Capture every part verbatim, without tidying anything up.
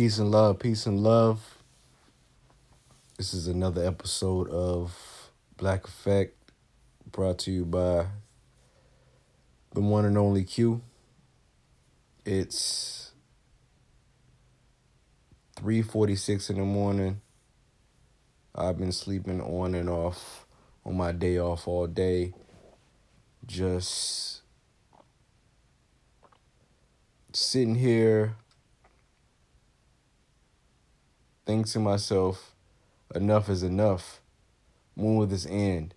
Peace and love. Peace and love. This is another episode of Black Effect, brought to you by the one and only Q. It's three forty-six in the morning. I've been sleeping on and off on my day off all day. Just sitting here thinking to myself, enough is enough. When will this end?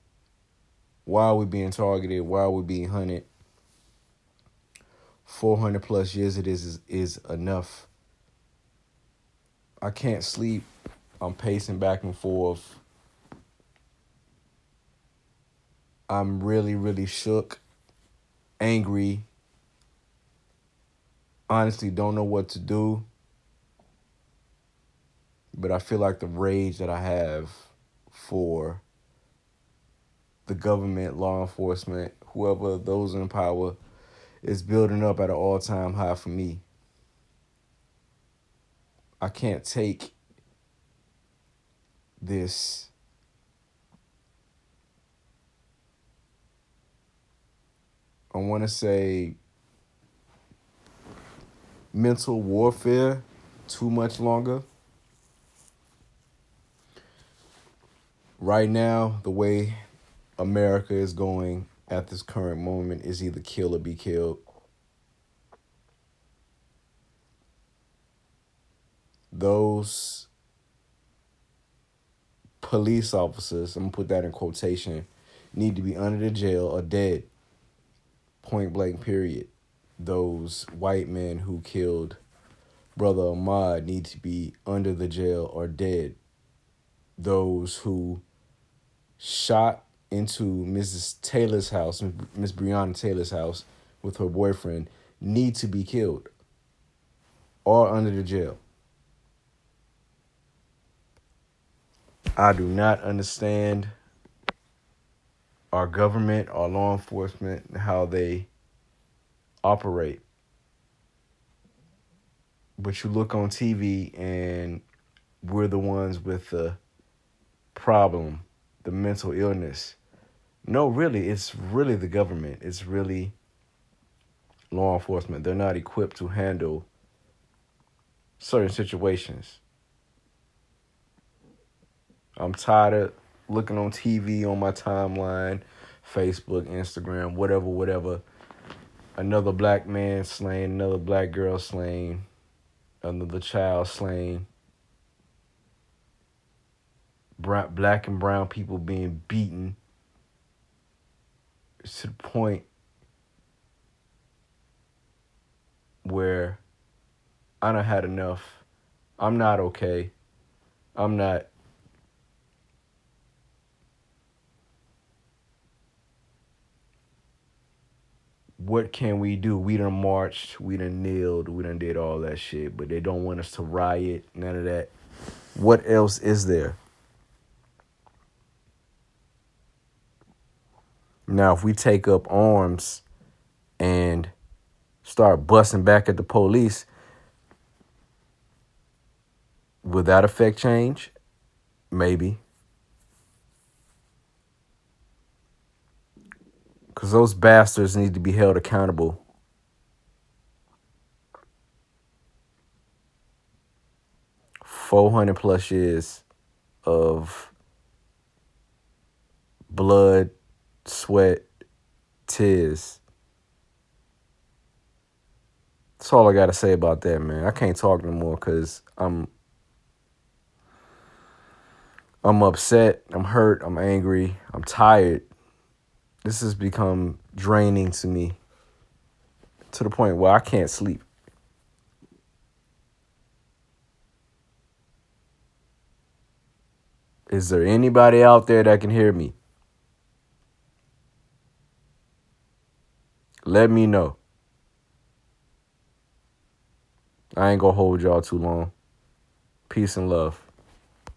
Why are we being targeted? Why are we being hunted? four hundred plus years it is, is is enough. I can't sleep. I'm pacing back and forth. I'm really, really shook, angry. Honestly, don't know what to do. But I feel like the rage that I have for the government, law enforcement, whoever those in power, is building up at an all-time high for me. I can't take this I want to say mental warfare too much longer. Right now, the way America is going at this current moment is either kill or be killed. Those police officers, I'm going to put that in quotation, need to be under the jail or dead. Point blank, period. Those white men who killed Brother Ahmad need to be under the jail or dead. Those who shot into Missus Taylor's house, Miss Breonna Taylor's house, with her boyfriend, need to be killed or under the jail. I do not understand our government, our law enforcement, how they operate. But you look on T V and we're the ones with the problem, the mental illness. No, really, it's really the government. It's really law enforcement. They're not equipped to handle certain situations. I'm tired of looking on T V, on my timeline, Facebook, Instagram, whatever, whatever. Another black man slain, another black girl slain, another child slain. Black and brown people being beaten. It's to the point where I done had enough. I'm not okay. I'm not What can we do? We done marched, we done kneeled, we done did all that shit, but they don't want us to riot, none of that. What else is there? Now, if we take up arms and start busting back at the police, will that affect change? Maybe. Because those bastards need to be held accountable. four hundred plus years of blood, sweat, tears. That's all I got to say about that, man. I can't talk no more because I'm, I'm upset. I'm hurt. I'm angry. I'm tired. This has become draining to me to the point where I can't sleep. Is there anybody out there that can hear me? Let me know. I ain't gonna hold y'all too long. Peace and love.